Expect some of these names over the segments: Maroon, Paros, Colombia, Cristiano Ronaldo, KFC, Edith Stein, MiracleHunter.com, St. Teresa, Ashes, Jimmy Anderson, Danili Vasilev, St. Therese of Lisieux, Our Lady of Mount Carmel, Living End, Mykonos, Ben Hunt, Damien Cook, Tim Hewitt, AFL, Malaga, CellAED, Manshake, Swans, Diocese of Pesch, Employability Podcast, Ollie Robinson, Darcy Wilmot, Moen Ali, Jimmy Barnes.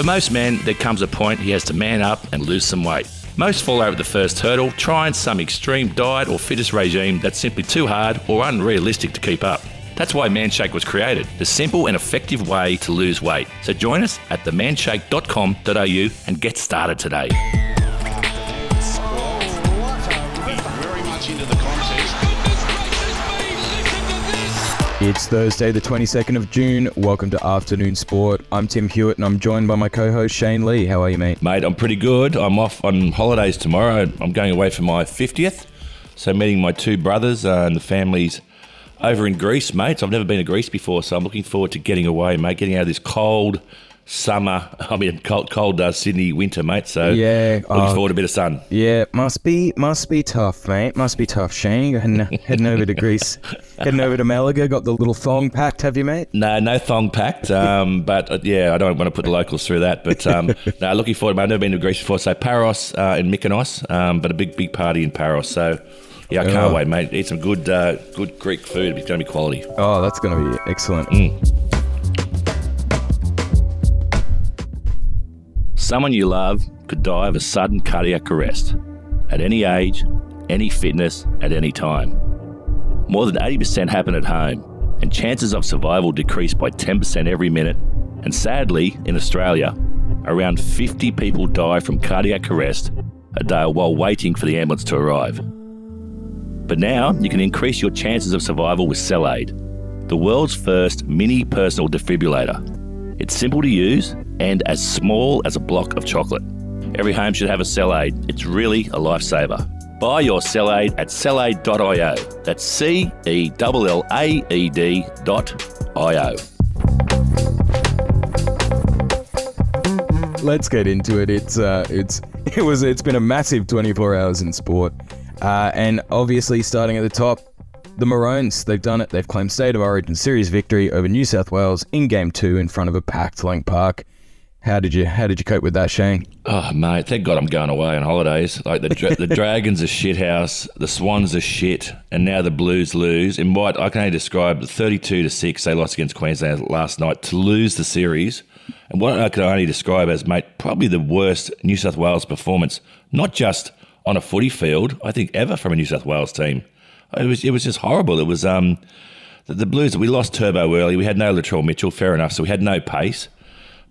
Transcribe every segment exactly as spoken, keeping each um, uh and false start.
For most men, there comes a point he has to man up and lose some weight. Most fall over the first hurdle, trying some extreme diet or fitness regime that's simply too hard or unrealistic to keep up. That's why Manshake was created, the simple and effective way to lose weight. So join us at the man shake dot com dot a u and get started today. It's Thursday, the twenty-second of June. Welcome to Afternoon Sport. I'm Tim Hewitt and I'm joined by my co-host Shane Lee. How are you, mate? Mate, I'm pretty good. I'm off on holidays tomorrow. I'm going away for my fiftieth. So meeting my two brothers uh, and the families over in Greece, mate. So I've never been to Greece before, so I'm looking forward to getting away, mate. Getting out of this cold summer, I mean, cold, cold uh, Sydney winter, mate. So yeah, looking uh, forward to a bit of sun. Yeah, must be, must be tough, mate. Must be tough, Shane. Heading, heading over to Greece, heading over to Malaga. Got the little thong packed, have you, mate? No, no thong packed. Um, but uh, yeah, I don't want to put the locals through that. But um, no, looking forward, mate. I've never been to Greece before, so Paros uh, and Mykonos, um, but a big, big party in Paros. So. Yeah, I can't oh. wait, mate. Eat some good uh, good Greek food. It's going to be quality. Oh, that's going to be excellent. Mm. Someone you love could die of a sudden cardiac arrest at any age, any fitness, at any time. More than eighty percent happen at home, and chances of survival decrease by ten percent every minute. And sadly, in Australia, around fifty people die from cardiac arrest a day while waiting for the ambulance to arrive. But now you can increase your chances of survival with CellAED, the world's first mini personal defibrillator. It's simple to use and as small as a block of chocolate. Every home should have a CellAED. It's really a lifesaver. Buy your CellAED at cell aid dot i o. That's C E L L A E D dot I-O. Let's get into it. It's uh, it's it was it's been a massive twenty-four hours in sport. Uh, and obviously, starting at the top, the Maroons, they've done it. They've claimed State of Origin series victory over New South Wales in Game two in front of a packed Lang Park. How did you How did you cope with that, Shane? Oh, mate, thank God I'm going away on holidays. Like the dra- the Dragons are shithouse, the Swans are shit, and now the Blues lose. In what I can only describe, thirty-two to six, they lost against Queensland last night to lose the series. And what I can only describe as, mate, probably the worst New South Wales performance, not just on a footy field, I think, ever from a New South Wales team. It was it was just horrible. It was um, the, the Blues, we lost Turbo early. We had no Latrell Mitchell, fair enough, so we had no pace.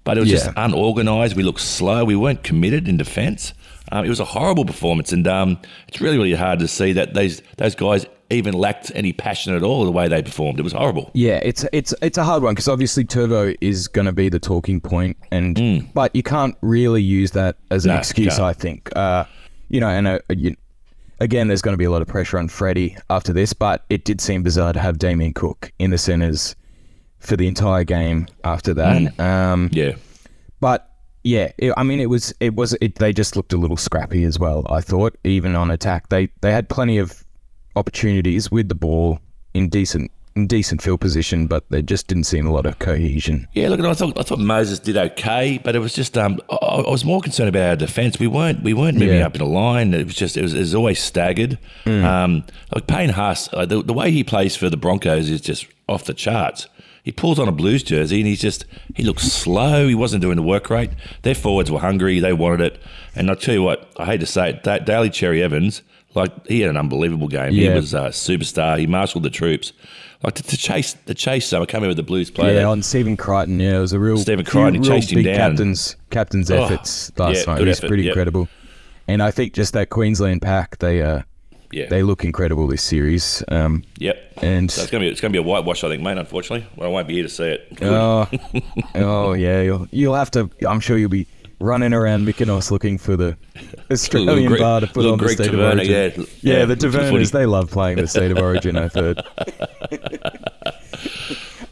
But it was yeah. just unorganised. We looked slow. We weren't committed in defence. Um, it was a horrible performance, and um, it's really, really hard to see that those those guys even lacked any passion at all the way they performed. It was horrible. Yeah, it's it's it's a hard one because obviously Turbo is going to be the talking point, and mm. but you can't really use that as an no, excuse, I think. Uh, You know, and uh, you, again, there's going to be a lot of pressure on Freddie after this, but it did seem bizarre to have Damien Cook in the centres for the entire game after that. Mm. Um, yeah. But, yeah, it, I mean, it was, it was, it, they just looked a little scrappy as well, I thought, even on attack. They they had plenty of opportunities with the ball in decent in decent field position, but there just didn't seem a lot of cohesion. Yeah, look, I thought I thought Moses did okay, but it was just um, I, I was more concerned about our defence. We weren't we weren't moving yeah. up in a line. It was just it was, it was always staggered. Mm. Um, like Payne Haas, uh, the, the way he plays for the Broncos is just off the charts. He pulls on a Blues jersey and he's just he looks slow. He wasn't doing the work rate. Their forwards were hungry. They wanted it. And I tell you what, I hate to say it, da- Daly Cherry Evans, like he had an unbelievable game. Yeah. He was a superstar. He marshalled the troops. Like to, to chase the chase, so I came in with the Blues player. Yeah, on Stephen Crichton. Yeah, it was a real Stephen Crichton real chased real him big down. Captain's captain's oh, efforts last yeah, night. It was effort, pretty yep. incredible. And I think just that Queensland pack, they uh, yeah. they look incredible this series. Um, yep. And so it's gonna be it's gonna be a whitewash, I think, mate. Unfortunately, well, I won't be here to see it. Oh, oh yeah, you'll you'll have to. I'm sure you'll be running around Mykonos looking for the Australian Greek, bar to put on Greek the State Taverna, of Origin. Yeah, yeah, yeah the Taverners, they love playing the State of Origin, I've heard.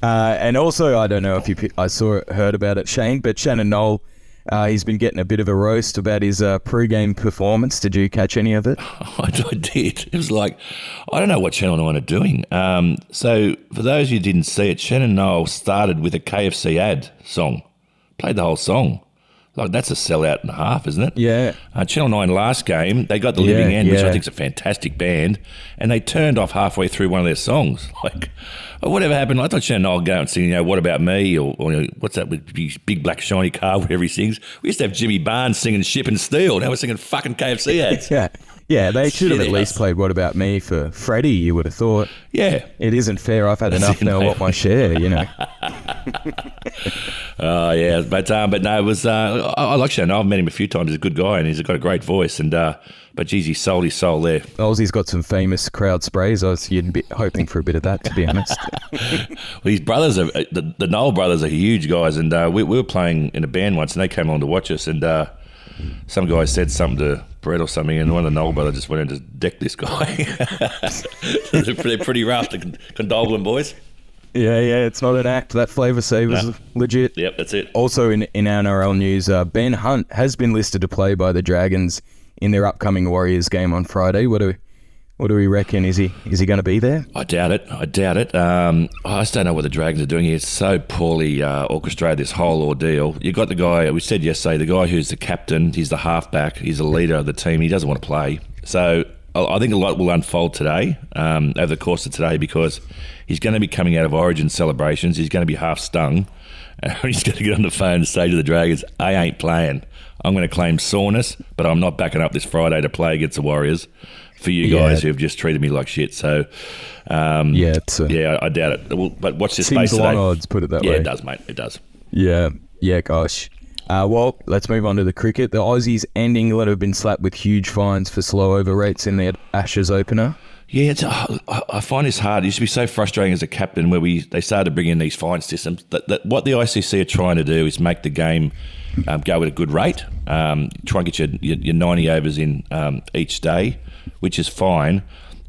uh, and also, I don't know if you I saw heard about it, Shane, but Shannon Noll, uh, he's been getting a bit of a roast about his uh, pre-game performance. Did you catch any of it? I did. It was like, I don't know what Shannon Noll are doing. Um, so for those who didn't see it, Shannon Noll started with a K F C ad song, played the whole song. Like, that's a sellout and a half, isn't it? Yeah. Uh, Channel nine last game, they got the yeah, Living End, yeah. which I think is a fantastic band, and they turned off halfway through one of their songs. Like, whatever happened, I thought Shannon Noll would go and sing, you know, What About Me, or, or you know, what's that with Big Black Shiny Car, whatever he sings. We used to have Jimmy Barnes singing Ship and Steel. Now we're singing fucking K F C ads. yeah. Yeah, they should have at least played What About Me for Freddie, you would have thought. Yeah. It isn't fair. I've had That's enough now. I want my share, you know. Oh, uh, yeah. But um, but no, it was uh, – I, I like Shannon. I've met him a few times. He's a good guy and he's got a great voice. And uh, But, geez, he sold his soul there. Aussie's got some famous crowd sprays. I was you'd be hoping for a bit of that, to be honest. Well, his brothers – are the, the Noll brothers are huge guys. And uh, we, we were playing in a band once and they came along to watch us. And uh, some guy said something to – or something, and one of the Noll brothers just went and just decked this guy. They're pretty, pretty rough, the Condobolin boys. Yeah, yeah, it's not an act. That flavour saver's no. legit. Yep, that's it. Also, in, in N R L news, uh, Ben Hunt has been listed to play by the Dragons in their upcoming Warriors game on Friday. What do we, what do we reckon? Is he is he going to be there? I doubt it. I doubt it. Um, I just don't know what the Dragons are doing here. It's so poorly uh, orchestrated, this whole ordeal. You got the guy, we said yesterday, the guy who's the captain, he's the halfback, he's the leader of the team, he doesn't want to play. So I think a lot will unfold today, um, over the course of today, because he's going to be coming out of Origin celebrations, he's going to be half stung, and he's going to get on the phone and say to the Dragons, I ain't playing. I'm going to claim soreness, but I'm not backing up this Friday to play against the Warriors. For you guys yeah. who have just treated me like shit, so um, yeah, it's a, yeah, I, I doubt it. Well, but watch this seems space today. Long odds, put it that yeah, way. Yeah, it does, mate. It does. Yeah, yeah. Gosh. Uh, well, let's move on to the cricket. The Aussies and England have been slapped with huge fines for slow over rates in their Ashes opener. Yeah, it's, uh, I find this hard. It used to be so frustrating as a captain where we they started to bring in these fine systems. That, that what the I C C are trying to do is make the game um, go at a good rate. Um, try and get your your, your ninety overs in um, each day, which is fine,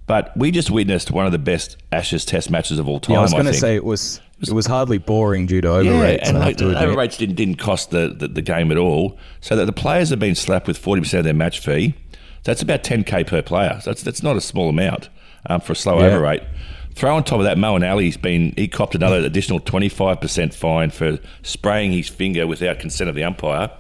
but we just witnessed one of the best Ashes Test matches of all time. Yeah, I was going to say it was it was hardly boring due to overrates. Yeah, and like, the overrates didn't didn't cost the, the, the game at all. So that the players have been slapped with forty percent of their match fee. So that's about ten k per player. So that's that's not a small amount um, for a slow yeah. overrate. Throw on top of that, Moen Ali's been he copped another additional twenty five percent fine for spraying his finger without consent of the umpire.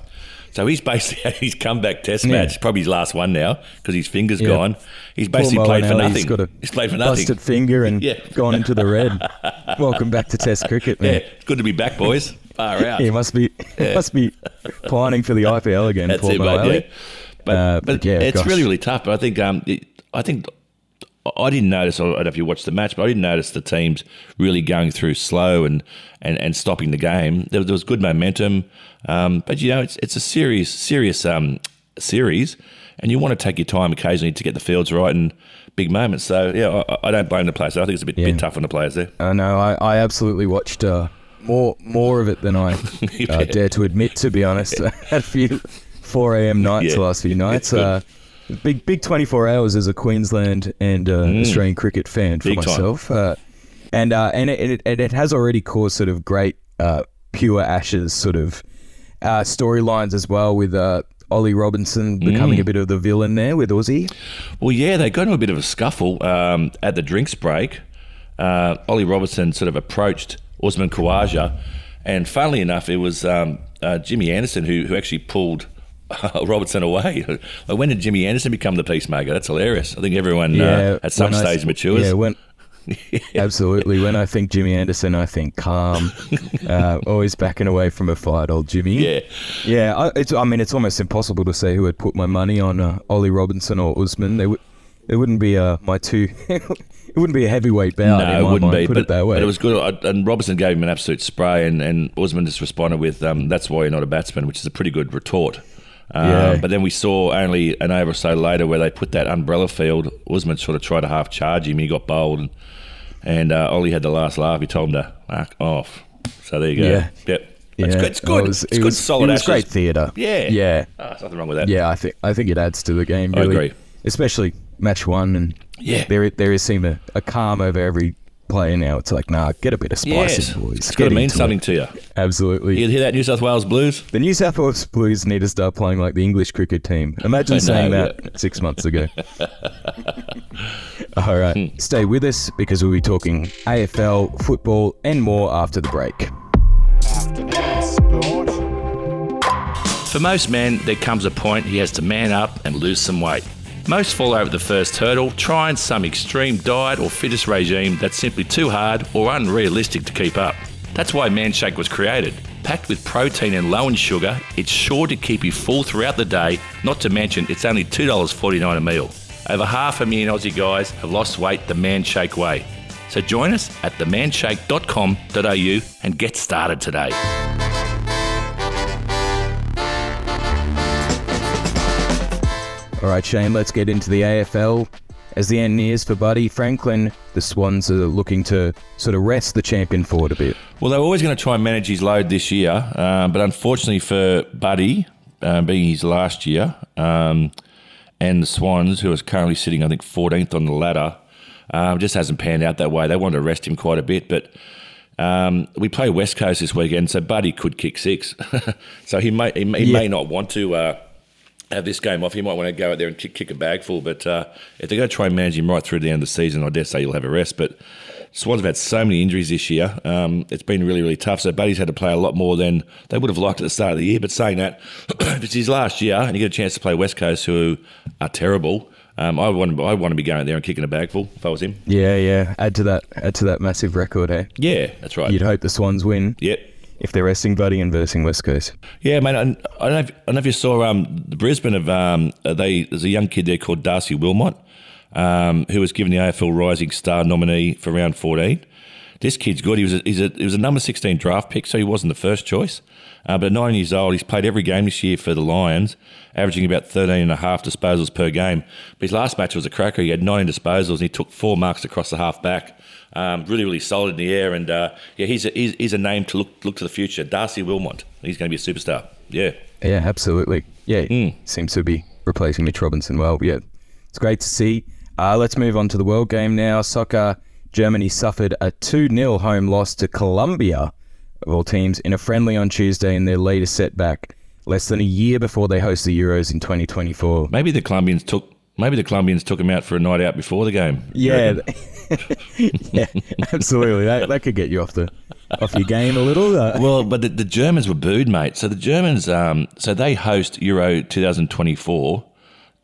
So he's basically had his comeback test yeah. match, probably his last one now because his finger's yeah. gone. He's basically played for nothing. He's, got a he's played for nothing. Busted finger and yeah. gone into the red. Welcome back to Test cricket, man. Yeah, it's good to be back, boys. Far out. He must be yeah. must be pining for the I P L again. That's Paul it, Moen Ali. Yeah. But, uh, but, but yeah, it's gosh. really really tough. But I think um, it, I think I didn't notice. I don't know if you watched the match, but I didn't notice the teams really going through slow and and, and stopping the game. There, there was good momentum. Um, but, you know, it's it's a serious, serious um, series, and you want to take your time occasionally to get the fields right in big moments. So, yeah, I, I don't blame the players. I think it's a bit, yeah. bit tough on the players there. Uh, no, I, I absolutely watched uh, more more of it than I uh, yeah. dare to admit, to be honest. I had a few four a.m. nights yeah. the last few nights. Uh, big big twenty-four hours as a Queensland and uh, mm. Australian cricket fan for big myself. Uh, and uh, and it, it, it has already caused sort of great uh, pure Ashes sort of Uh, storylines as well, with uh, Ollie Robinson becoming mm. a bit of the villain there with Aussie. Well, yeah, they got into a bit of a scuffle um, at the drinks break. Uh, Ollie Robinson sort of approached Osman Khawaja, and funnily enough, it was um, uh, Jimmy Anderson who, who actually pulled uh, Robinson away. Like, when did Jimmy Anderson become the peacemaker? That's hilarious. I think everyone yeah, uh, at some stage I, matures. Yeah, when- Yeah. Absolutely. When I think Jimmy Anderson, I think calm, uh, always backing away from a fight, old Jimmy. Yeah, yeah. I, it's, I mean, it's almost impossible to say who would put my money on uh, Ollie Robinson or Usman. They would. It wouldn't be uh, my two. It wouldn't be a heavyweight bout. No, in my it wouldn't mind, be. Put but, it that way. But it was good. And Robinson gave him an absolute spray, and, and Usman just responded with, um, "That's why you're not a batsman," which is a pretty good retort. Uh, yeah. But then we saw only an over or so later where they put that umbrella field. Usman sort of tried to half charge him. He got bowled, and, and uh, Ollie had the last laugh. He told him to mark off. So there you go. Yeah. Yep. Yeah. It's good. It's good, well, it was, it's it good was, solid Ashes. It was great theatre. Yeah. Yeah. Oh, there's nothing wrong with that. Yeah, I think I think it adds to the game, really. I agree. Especially match one. And yeah. there, there is seemed a, a calm over every player now. It's like, nah, get a bit of spice yes. in, boys. It's got to mean something it. to you. Absolutely. You hear that, New South Wales Blues? The New South Wales Blues need to start playing like the English cricket team. Imagine know, saying that yeah. six months ago. All right. Hmm. Stay with us because we'll be talking A F L, football, and more after the break. After the sport. For most men, there comes a point he has to man up and lose some weight. Most fall over the first hurdle, trying some extreme diet or fitness regime that's simply too hard or unrealistic to keep up. That's why Manshake was created. Packed with protein and low in sugar, it's sure to keep you full throughout the day, not to mention it's only two dollars forty-nine a meal. Over half a million Aussie guys have lost weight the Manshake way. So join us at the man shake dot com dot a u and get started today. All right, Shane, let's get into the A F L. As the end nears for Buddy Franklin, the Swans are looking to sort of rest the champion forward a bit. Well, they're always going to try and manage his load this year, uh, but unfortunately for Buddy, uh, being his last year, um, and the Swans, who is currently sitting, I think, fourteenth on the ladder, um, just hasn't panned out that way. They want to rest him quite a bit, but um, we play West Coast this weekend, so Buddy could kick six. So he may he may, yeah. may not want to... Uh, have this game off. He might want to go out there and kick, kick a bag full, but uh, if they're going to try and manage him right through the end of the season, I dare say you'll have a rest. But Swans have had so many injuries this year. Um, it's been really, really tough. So Buddy's had to play a lot more than they would have liked at the start of the year. But saying that, if it's his last year and you get a chance to play West Coast, who are terrible, um, I want I want to be going out there and kicking a bag full if I was him. Yeah, yeah. Add to that, add to that massive record, eh? Yeah, that's right. You'd hope the Swans win. Yep. If they're resting Buddy and versing West Coast. Yeah, mate. I, I, don't, know if, I don't know if you saw um, the Brisbane of um, they. There's a young kid there called Darcy Wilmot, um, who was given the A F L Rising Star nominee for round fourteen. This kid's good. He was a, he's a, he was a number sixteen draft pick, so he wasn't the first choice. Uh, but at nine years old, he's played every game this year for the Lions, averaging about thirteen and a half disposals per game. But his last match was a cracker. He had nineteen disposals and he took four marks across the half back. Um, really, really solid in the air, and uh, yeah, he's a, he's, he's a name to look look to the future. Darcy Wilmot, he's going to be a superstar. Yeah, yeah, absolutely. Yeah, mm. Seems to be replacing Mitch Robinson well. Yeah, it's great to see. Uh, let's move on to the world game now. Soccer. Germany suffered a two nil home loss to Colombia, of all teams, in a friendly on Tuesday in their latest setback, less than a year before they host the Euros in twenty twenty-four. Maybe the Colombians took. Maybe the Colombians took him out for a night out before the game. Yeah, yeah, absolutely. That that could get you off the off your game a little. Though. Well, but the, the Germans were booed, mate. So the Germans, um, so they host Euro twenty twenty-four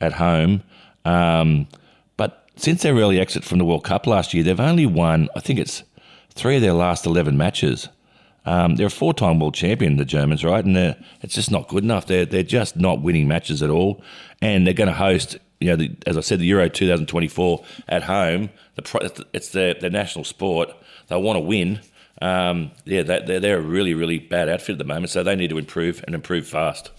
at home. Um, but since their early exit from the World Cup last year, they've only won, I think it's three of their last eleven matches. Um, they're a four-time world champion, the Germans, right? And it's just not good enough. They're they're just not winning matches at all, and they're going to host. You know, the, as I said, the Euro twenty twenty-four at home, the, it's their, their national sport. They want to win. Um, yeah, they're, they're a really, really bad outfit at the moment, so they need to improve and improve fast.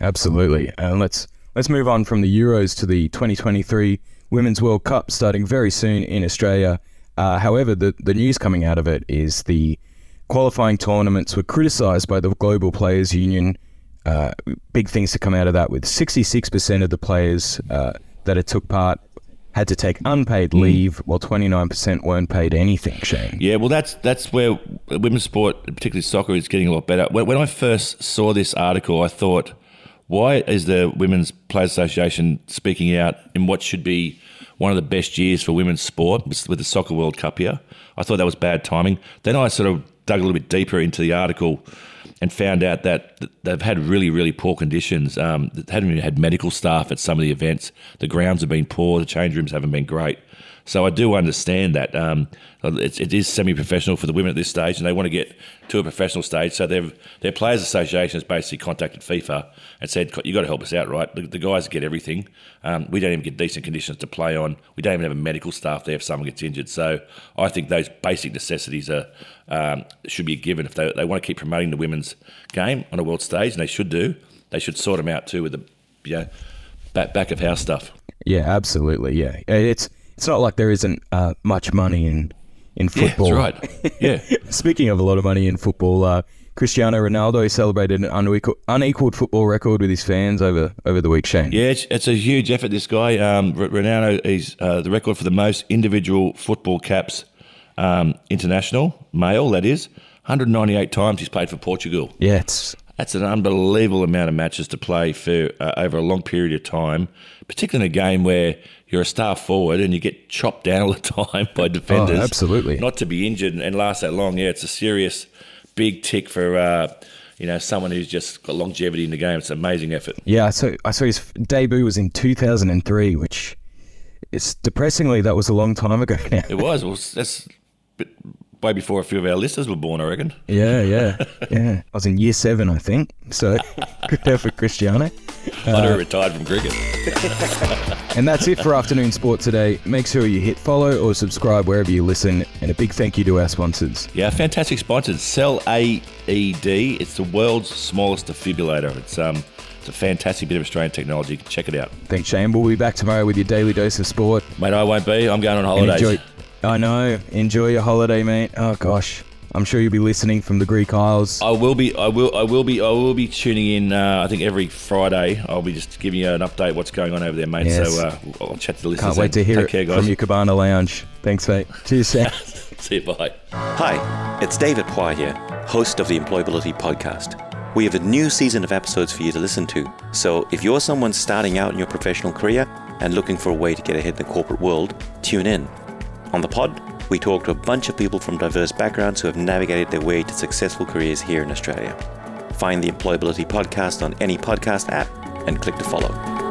Absolutely. And let's let's move on from the Euros to the twenty twenty-three Women's World Cup starting very soon in Australia. Uh, however, the, the news coming out of it is the qualifying tournaments were criticised by the Global Players Union. Uh, big things to come out of that, with sixty-six percent of the players uh, that it took part had to take unpaid leave, while twenty-nine percent weren't paid anything, Shane. Yeah, well, that's that's where women's sport, particularly soccer, is getting a lot better. When, when I first saw this article, I thought, why is the Women's Players Association speaking out in what should be one of the best years for women's sport with the Soccer World Cup here? I thought that was bad timing. Then I sort of dug a little bit deeper into the article and found out that they've had really, really poor conditions. Um, they haven't even had medical staff at some of the events. The grounds have been poor. The change rooms haven't been great. So I do understand that. Um, it's, it is semi-professional for the women at this stage, and they want to get to a professional stage. So their their Players Association has basically contacted FIFA and said, you've got to help us out, right? The, the guys get everything. Um, we don't even get decent conditions to play on. We don't even have a medical staff there if someone gets injured. So I think those basic necessities are um, should be given. If they, they want to keep promoting the women's game on a world stage, and they should do, they should sort them out too with the you know, back, back of house stuff. Yeah, absolutely, yeah. It's... It's not like there isn't uh, much money in, in football. Yeah, that's right. Yeah. Speaking of a lot of money in football, uh, Cristiano Ronaldo celebrated an unequal, unequaled football record with his fans over, over the week, Shane. Yeah, it's, it's a huge effort, this guy. Um, Ronaldo is uh, the record for the most individual football caps, um, international, male, that is. one hundred ninety-eight times he's played for Portugal. Yeah, it's... That's an unbelievable amount of matches to play for uh, over a long period of time, particularly in a game where you're a star forward and you get chopped down all the time by defenders. Oh, absolutely. Not to be injured and last that long. Yeah, it's a serious big tick for uh, you know, someone who's just got longevity in the game. It's an amazing effort. Yeah, I saw, I saw his debut was in two thousand three, which is depressingly, that was a long time ago now. It was. Well, that's way before a few of our listeners were born, I reckon. Yeah, yeah, yeah. I was in year seven, I think. So good there for Cristiano. I never uh, retired from cricket. And that's it for Afternoon Sport today. Make sure you hit follow or subscribe wherever you listen. And a big thank you to our sponsors. Yeah, fantastic sponsors. CellAED. It's the world's smallest defibrillator. It's um, it's a fantastic bit of Australian technology. Check it out. Thanks, Shane. We'll be back tomorrow with your daily dose of sport. Mate, I won't be. I'm going on holidays. Enjoy- I know. Enjoy your holiday, mate. Oh, gosh. I'm sure you'll be listening from the Greek Isles. I will be. I will. I will be. I will be tuning in. Uh, I think every Friday I'll be just giving you an update what's going on over there, mate. Yes. So uh, I'll chat to the listeners. Can't wait to hear Take it care, guys. From your Cabana Lounge. Thanks, mate. Cheers, Sam. See you. Bye. Hi, it's David Poir here, host of the Employability Podcast. We have a new season of episodes for you to listen to. So if you're someone starting out in your professional career and looking for a way to get ahead in the corporate world, tune in. On the pod, we talk to a bunch of people from diverse backgrounds who have navigated their way to successful careers here in Australia. Find the Employability Podcast on any podcast app and click to follow.